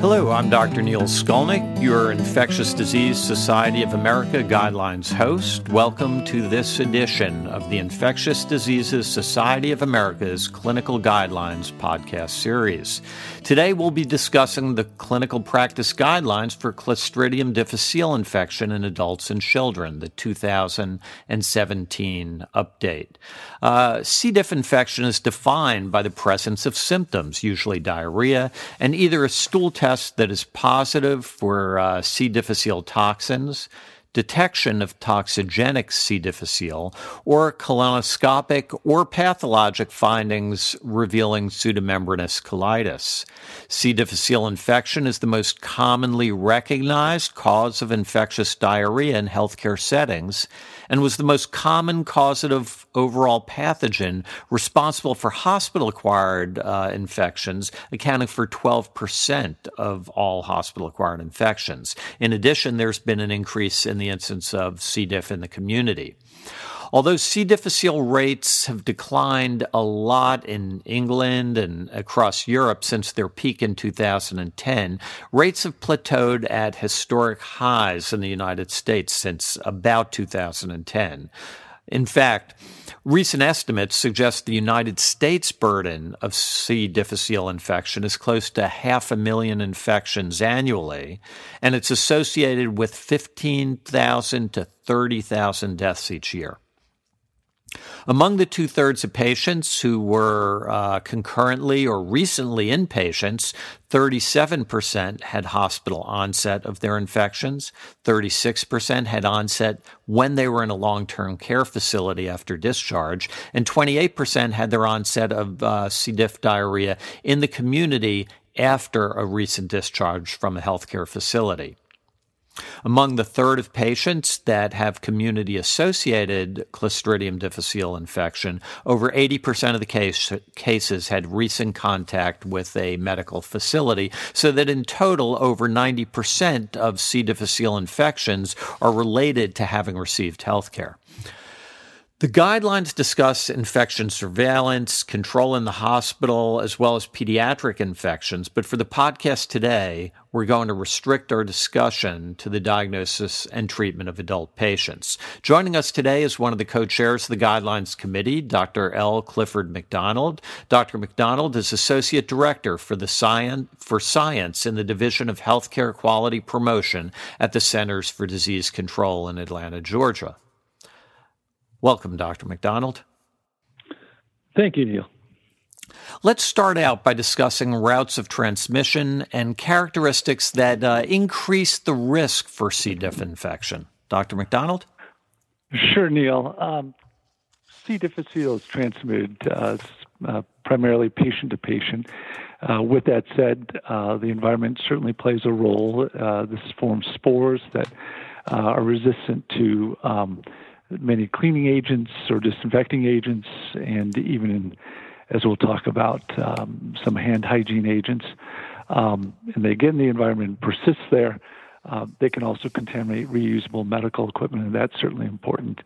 Hello, I'm Dr. Neil Skolnick, your Infectious Disease Society of America Guidelines host. Welcome to this edition of the Infectious Diseases Society of America's Clinical Guidelines podcast series. Today we'll be discussing the clinical practice guidelines for Clostridium difficile infection in adults and children, the 2017 update. C. diff infection is defined by the presence of symptoms, usually diarrhea, and either a stool test that is positive for C. difficile toxins, detection of toxigenic C. difficile, or colonoscopic or pathologic findings revealing pseudomembranous colitis. C. difficile infection is the most commonly recognized cause of infectious diarrhea in healthcare settings and was the most common causative overall pathogen responsible for hospital-acquired infections, accounting for 12% of all hospital-acquired infections. In addition, there's been an increase in the incidence of C. diff in the community. Although C. difficile rates have declined a lot in England and across Europe since their peak in 2010, rates have plateaued at historic highs in the United States since about 2010. In fact, recent estimates suggest the United States burden of C. difficile infection is close to 500,000 infections annually, and it's associated with 15,000 to 30,000 deaths each year. Among the two-thirds of patients who were concurrently or recently inpatients, 37% had hospital onset of their infections, 36% had onset when they were in a long-term care facility after discharge, and 28% had their onset of C. diff diarrhea in the community after a recent discharge from a healthcare facility. Among the third of patients that have community-associated Clostridium difficile infection, over 80% of the cases had recent contact with a medical facility, so that in total, over 90% of C. difficile infections are related to having received health care. The guidelines discuss infection surveillance, control in the hospital, as well as pediatric infections, but for the podcast today, we're going to restrict our discussion to the diagnosis and treatment of adult patients. Joining us today is one of the co-chairs of the Guidelines Committee, Dr. L. Clifford McDonald. Dr. McDonald is Associate Director for Science in the Division of Healthcare Quality Promotion at the Centers for Disease Control in Atlanta, Georgia. Welcome, Dr. McDonald. Thank you, Neil. Let's start out by discussing routes of transmission and characteristics that increase the risk for C. diff infection. Dr. McDonald? Sure, Neil. C. difficile is transmitted primarily patient to patient. With that said, the environment certainly plays a role. This forms spores that are resistant to many cleaning agents or disinfecting agents, and even, as we'll talk about, some hand hygiene agents. And they get in the environment, persists there. They can also contaminate reusable medical equipment, and that's certainly important.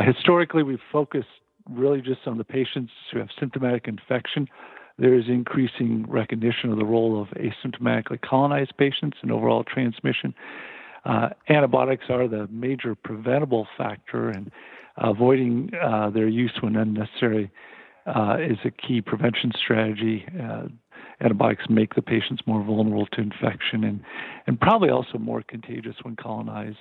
Historically, we've focused really just on the patients who have symptomatic infection. There is increasing recognition of the role of asymptomatically colonized patients in overall transmission. Antibiotics are the major preventable factor, and avoiding their use when unnecessary is a key prevention strategy. Antibiotics make the patients more vulnerable to infection and probably also more contagious when colonized.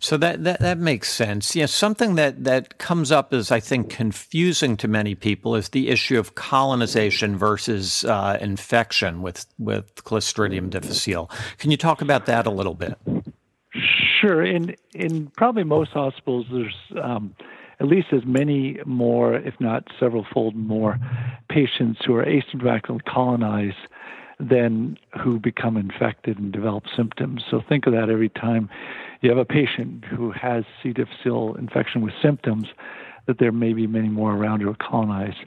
So that makes sense. Yeah, something that comes up as, I think, confusing to many people is the issue of colonization versus infection with Clostridium difficile. Can you talk about that a little bit? Sure. In probably most hospitals, there's at least as many more, if not several-fold more, patients who are asymptomatically colonized than who become infected and develop symptoms. So think of that every time you have a patient who has C. difficile infection with symptoms, that there may be many more around who are colonized.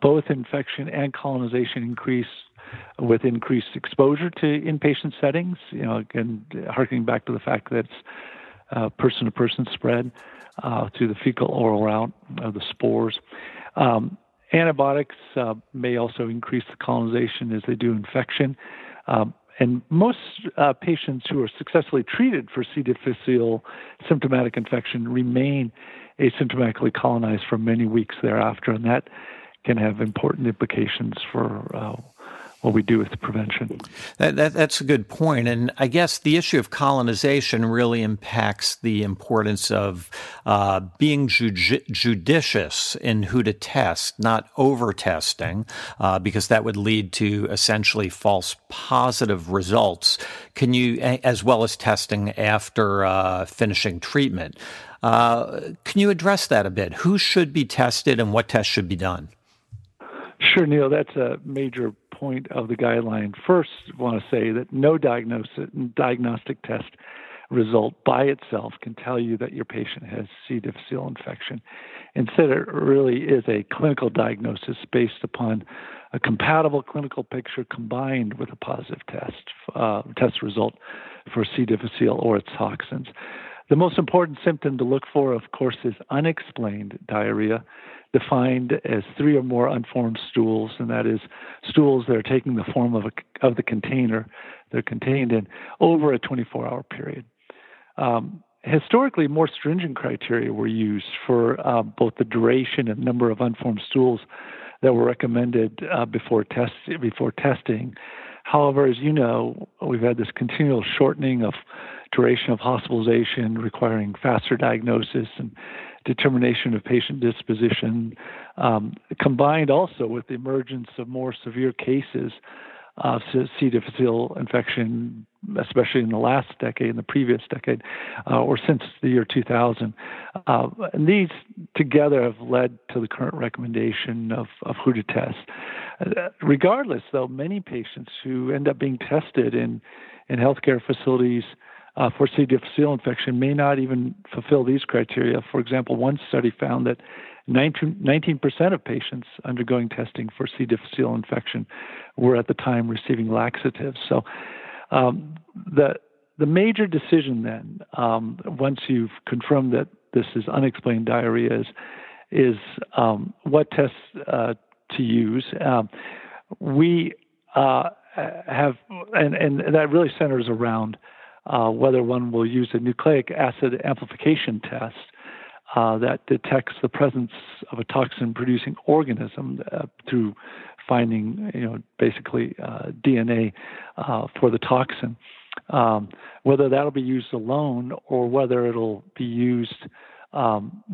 Both infection and colonization increase with increased exposure to inpatient settings, again, harkening back to the fact that it's person-to-person spread through the fecal-oral route of the spores. Antibiotics may also increase the colonization as they do infection. And most patients who are successfully treated for C. difficile symptomatic infection remain asymptomatically colonized for many weeks thereafter, and that can have important implications for what we do with the prevention. That's a good point. And I guess the issue of colonization really impacts the importance of being judicious in who to test, not over-testing, because that would lead to essentially false positive results, as well as testing after finishing treatment. Can you address that a bit? Who should be tested and what tests should be done? Sure, Neil, that's a major point of the guideline. First, I want to say that no diagnostic test result by itself can tell you that your patient has C. difficile infection. Instead, it really is a clinical diagnosis based upon a compatible clinical picture combined with a positive test result for C. difficile or its toxins. The most important symptom to look for, of course, is unexplained diarrhea, defined as three or more unformed stools, and that is stools that are taking the form of the container they're contained in over a 24-hour period. Historically, more stringent criteria were used for both the duration and number of unformed stools that were recommended before testing. However, as you know, we've had this continual shortening of duration of hospitalization, requiring faster diagnosis and determination of patient disposition, combined also with the emergence of more severe cases of C. difficile infection, especially in the last decade, in the previous decade, or since the year 2000. And these together have led to the current recommendation of who to test. Regardless, though, many patients who end up being tested in healthcare facilities for C. difficile infection may not even fulfill these criteria. For example, one study found that 19% of patients undergoing testing for C. difficile infection were at the time receiving laxatives. So the major decision then, once you've confirmed that this is unexplained diarrhea, is what tests to use. We have, and that really centers around whether one will use a nucleic acid amplification test that detects the presence of a toxin-producing organism through finding, basically DNA for the toxin. Whether that'll be used alone, or whether it'll be used or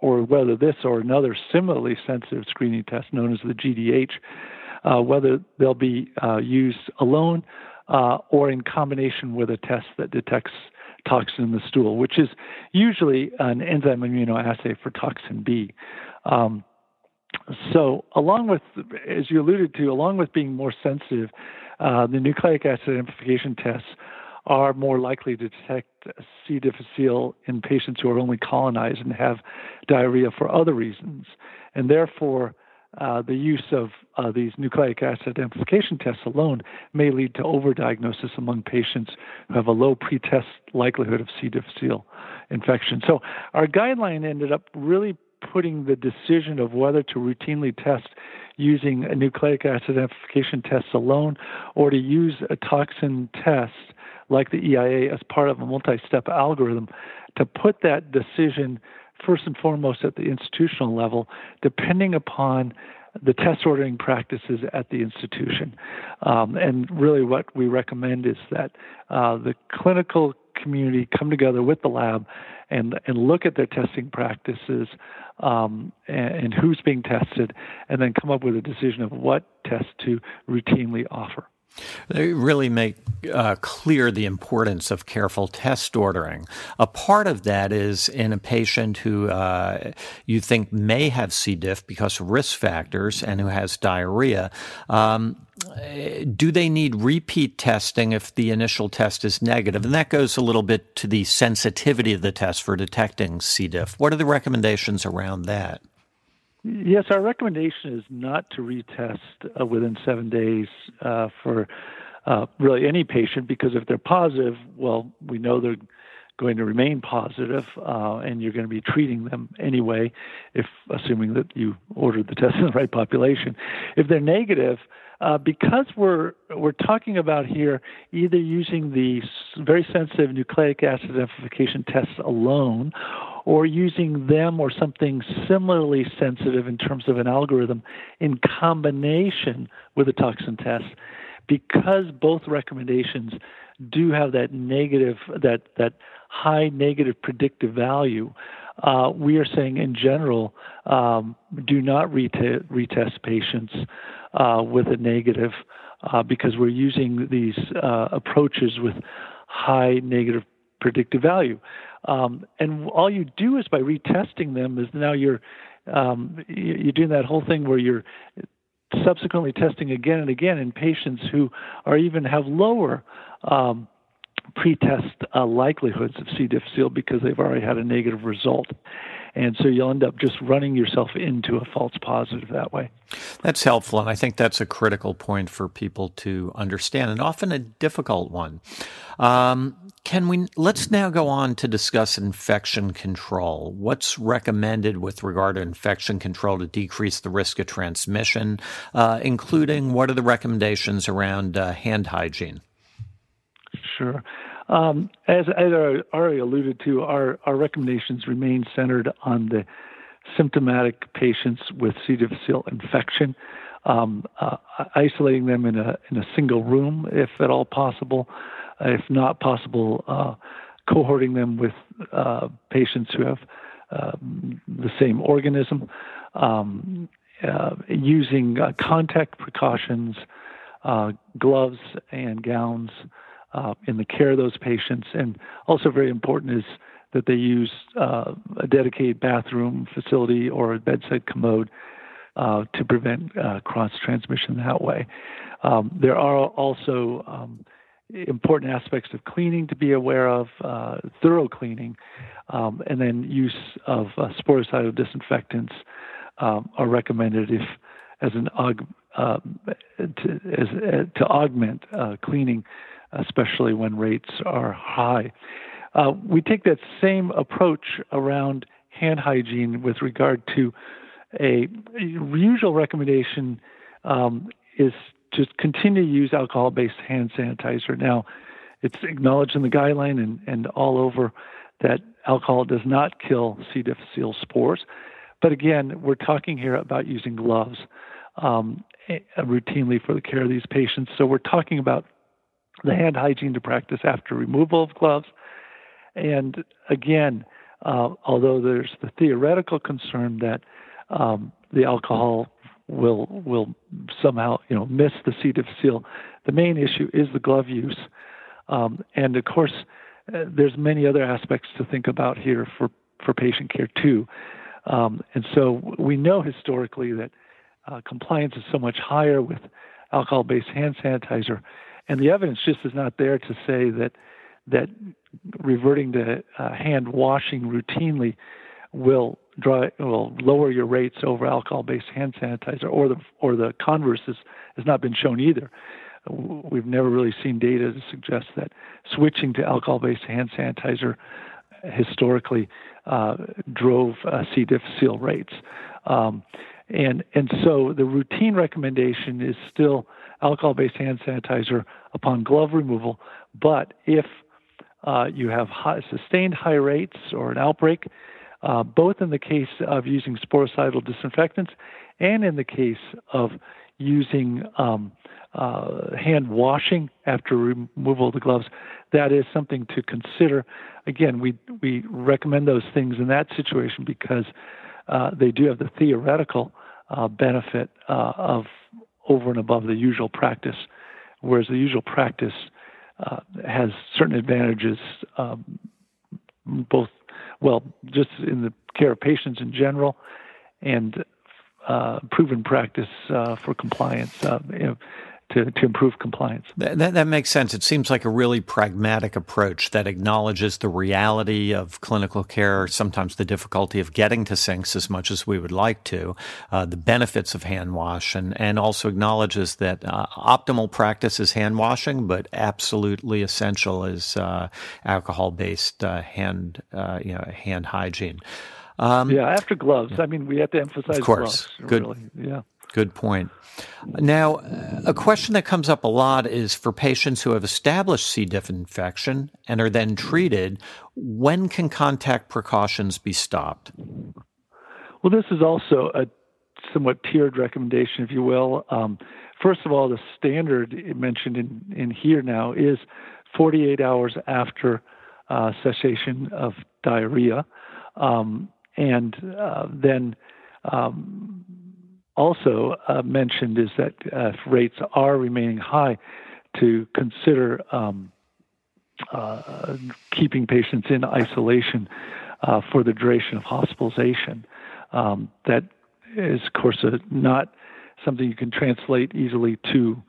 whether this or another similarly sensitive screening test known as the GDH, whether they'll be used alone. Or in combination with a test that detects toxin in the stool, which is usually an enzyme immunoassay for toxin B. So along with, as you alluded to, along with being more sensitive, the nucleic acid amplification tests are more likely to detect C. difficile in patients who are only colonized and have diarrhea for other reasons. And therefore, the use of these nucleic acid amplification tests alone may lead to overdiagnosis among patients who have a low pretest likelihood of C. difficile infection. So our guideline ended up really putting the decision of whether to routinely test using a nucleic acid amplification test alone or to use a toxin test like the EIA as part of a multi-step algorithm, to put that decision first and foremost at the institutional level, depending upon the test ordering practices at the institution. And really what we recommend is that the clinical community come together with the lab and look at their testing practices and who's being tested, and then come up with a decision of what tests to routinely offer. They really make clear the importance of careful test ordering. A part of that is in a patient who you think may have C. diff because of risk factors and who has diarrhea. Do they need repeat testing if the initial test is negative? And that goes a little bit to the sensitivity of the test for detecting C. diff. What are the recommendations around that? Yes, our recommendation is not to retest within 7 days for really any patient, because if they're positive, well, we know they're going to remain positive, and you're going to be treating them anyway, if assuming that you ordered the test in the right population. If they're negative, because we're talking about here either using the very sensitive nucleic acid identification tests alone, or using them or something similarly sensitive in terms of an algorithm in combination with a toxin test, because both recommendations do have that negative, that high negative predictive value, we are saying in general, do not retest patients with a negative, because we're using these approaches with high negative predictive value. And all you do is by retesting them is now you're doing that whole thing where you're subsequently testing again and again in patients who are even have lower pretest likelihoods of C. difficile because they've already had a negative result. And so you'll end up just running yourself into a false positive that way. That's helpful, and I think that's a critical point for people to understand, and often a difficult one. Let's now go on to discuss infection control. What's recommended with regard to infection control to decrease the risk of transmission, including what are the recommendations around hand hygiene? Sure. As I already alluded to, our recommendations remain centered on the symptomatic patients with C. difficile infection, isolating them in a single room, if at all possible. If not possible, cohorting them with patients who have the same organism, using contact precautions, gloves and gowns, in the care of those patients. And also very important is that they use a dedicated bathroom facility or a bedside commode to prevent cross-transmission that way. There are also important aspects of cleaning to be aware of, thorough cleaning, and then use of sporicidal disinfectants are recommended if as an to augment cleaning, especially when rates are high. We take that same approach around hand hygiene with regard to a usual recommendation is to continue to use alcohol-based hand sanitizer. Now, it's acknowledged in the guideline and all over that alcohol does not kill C. difficile spores. But again, we're talking here about using gloves routinely for the care of these patients. So we're talking about the hand hygiene to practice after removal of gloves. And again, although there's the theoretical concern that the alcohol will somehow miss the C. difficile, the main issue is the glove use. And of course, there's many other aspects to think about here for patient care too. And so we know historically that compliance is so much higher with alcohol-based hand sanitizer. And the evidence just is not there to say that reverting to hand washing routinely will lower your rates over alcohol-based hand sanitizer, or the converse has not been shown either. We've never really seen data to suggest that switching to alcohol-based hand sanitizer historically drove C. difficile rates. And so the routine recommendation is still alcohol-based hand sanitizer upon glove removal. But if you have sustained high rates or an outbreak, both in the case of using sporicidal disinfectants and in the case of using hand washing after removal of the gloves, that is something to consider. Again, we recommend those things in that situation because they do have the theoretical benefit of over and above the usual practice, whereas the usual practice has certain advantages, just in the care of patients in general, and proven practice for compliance to improve compliance. That makes sense. It seems like a really pragmatic approach that acknowledges the reality of clinical care, sometimes the difficulty of getting to sinks as much as we would like to, the benefits of hand wash, and also acknowledges that optimal practice is hand washing, but absolutely essential is alcohol-based hand hygiene. After gloves. I mean, we have to emphasize gloves. Of course. Gloves, good. Really. Yeah. Good point. Now, a question that comes up a lot is for patients who have established C. diff infection and are then treated, when can contact precautions be stopped? Well, this is also a somewhat tiered recommendation, if you will. First of all, the standard mentioned in here now is 48 hours after cessation of diarrhea. Also mentioned is that if rates are remaining high, to consider keeping patients in isolation for the duration of hospitalization. That is, of course, not something you can translate easily to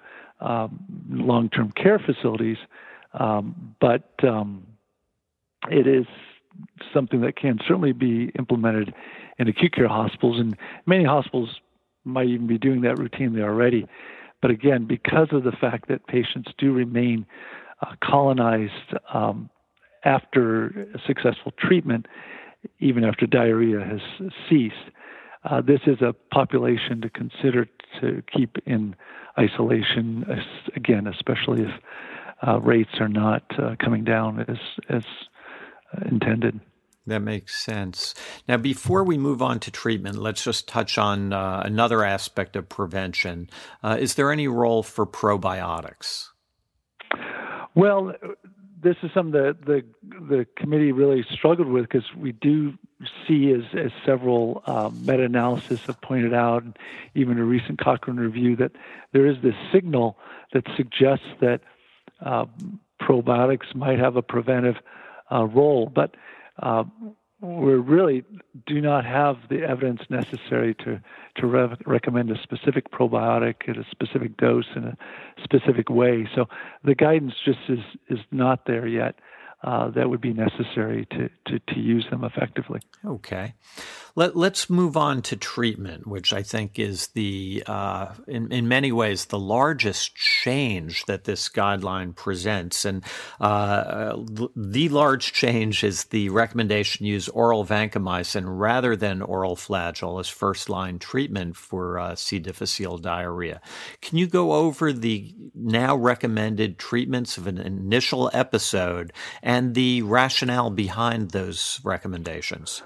long-term care facilities, but it is something that can certainly be implemented in acute care hospitals, and many hospitals might even be doing that routinely already. But again, because of the fact that patients do remain colonized after successful treatment, even after diarrhea has ceased, this is a population to consider to keep in isolation, again, especially if rates are not coming down as intended. That makes sense. Now, before we move on to treatment, let's just touch on another aspect of prevention. Is there any role for probiotics? Well, this is something that the committee really struggled with, because we do see, as several meta-analyses have pointed out, and even a recent Cochrane review, that there is this signal that suggests that probiotics might have a preventive role. But we really do not have the evidence necessary to recommend a specific probiotic at a specific dose in a specific way. So the guidance just is not there yet that would be necessary to use them effectively. Okay. Let's move on to treatment, which I think is in many ways, the largest change that this guideline presents. And the large change is the recommendation to use oral vancomycin rather than oral flagyl as first-line treatment for C. difficile diarrhea. Can you go over the now recommended treatments of an initial episode and the rationale behind those recommendations?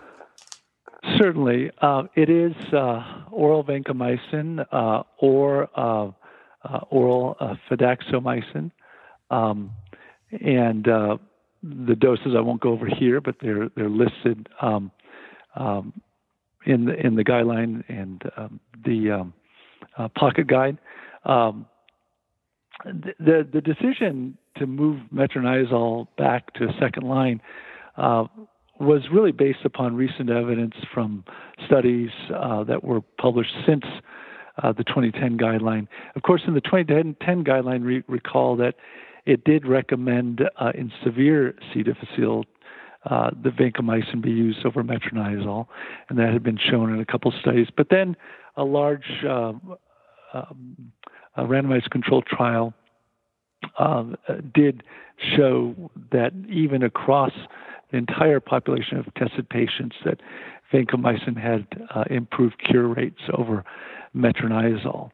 Certainly. It is oral vancomycin or oral fidaxomycin. And the doses I won't go over here, but they're listed in the guideline and the pocket guide. The decision to move metronidazole back to a second line was really based upon recent evidence from studies that were published since the 2010 guideline. Of course, in the 2010 guideline, recall that it did recommend in severe C. difficile the vancomycin be used over metronidazole, and that had been shown in a couple studies. But then a large randomized controlled trial did show that even across the entire population of tested patients that vancomycin had improved cure rates over metronidazole.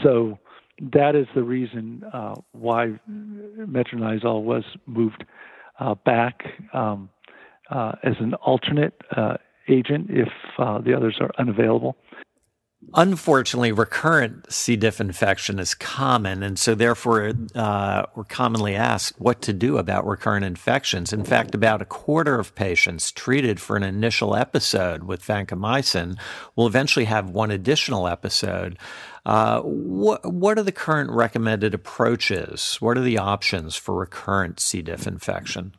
So that is the reason why metronidazole was moved back as an alternate agent if the others are unavailable. Unfortunately, recurrent C. diff infection is common, and so therefore we're commonly asked what to do about recurrent infections. In fact, about a quarter of patients treated for an initial episode with vancomycin will eventually have one additional episode. What are the current recommended approaches? What are the options for recurrent C. diff infection?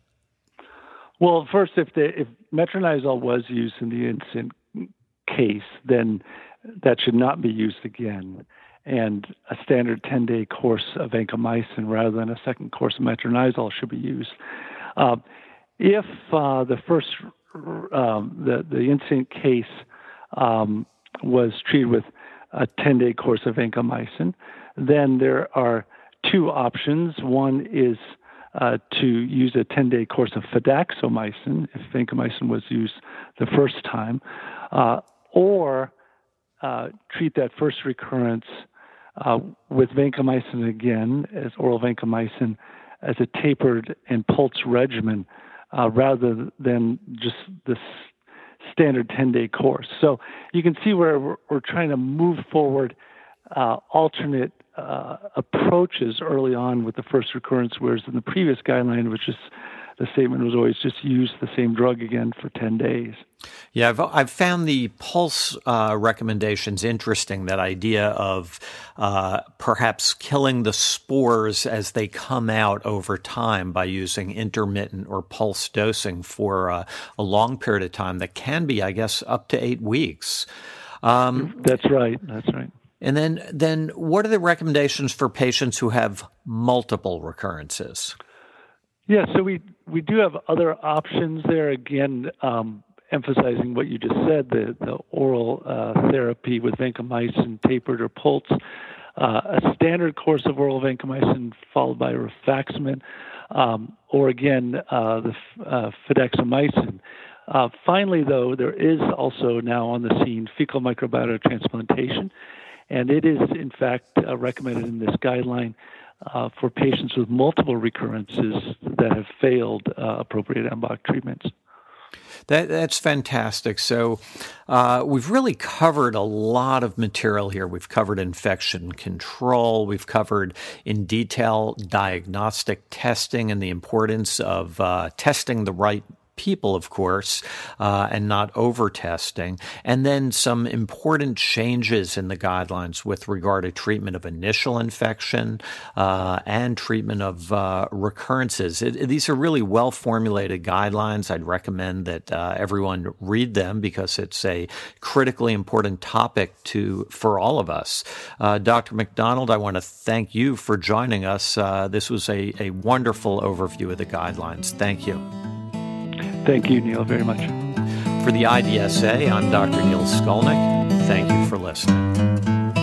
Well, first, if metronidazole was used in the incident case, then that should not be used again. and a standard 10-day course of vancomycin rather than a second course of metronidazole should be used. If the incident case was treated with a 10-day course of vancomycin, then there are two options. One is to use a 10-day course of fidaxomycin if vancomycin was used the first time, or treat that first recurrence with vancomycin again as oral vancomycin as a tapered and pulse regimen rather than just this standard 10-day course. So you can see where we're trying to move forward alternate approaches early on with the first recurrence, whereas in the previous guideline, which is the statement was always just use the same drug again for 10 days. Yeah, I've found the pulse recommendations interesting, that idea of perhaps killing the spores as they come out over time by using intermittent or pulse dosing for a long period of time that can be, I guess, up to 8 weeks. That's right. And then what are the recommendations for patients who have multiple recurrences? Yeah, so we do have other options there. Again, emphasizing what you just said, the oral therapy with vancomycin, tapered or pulse, a standard course of oral vancomycin followed by rifaximin, or again, the fidaxomycin. Finally, though, there is also now on the scene fecal microbiota transplantation, and it is, in fact, recommended in this guideline for patients with multiple recurrences that have failed appropriate MBOC treatments. That's fantastic. So we've really covered a lot of material here. We've covered infection control. We've covered in detail diagnostic testing and the importance of testing the right people, of course, and not over-testing, and then some important changes in the guidelines with regard to treatment of initial infection and treatment of recurrences. These are really well-formulated guidelines. I'd recommend that everyone read them because it's a critically important topic for all of us. Dr. McDonald, I want to thank you for joining us. This was a wonderful overview of the guidelines. Thank you. Thank you, Neil, very much. For the IDSA, I'm Dr. Neil Skolnick. Thank you for listening.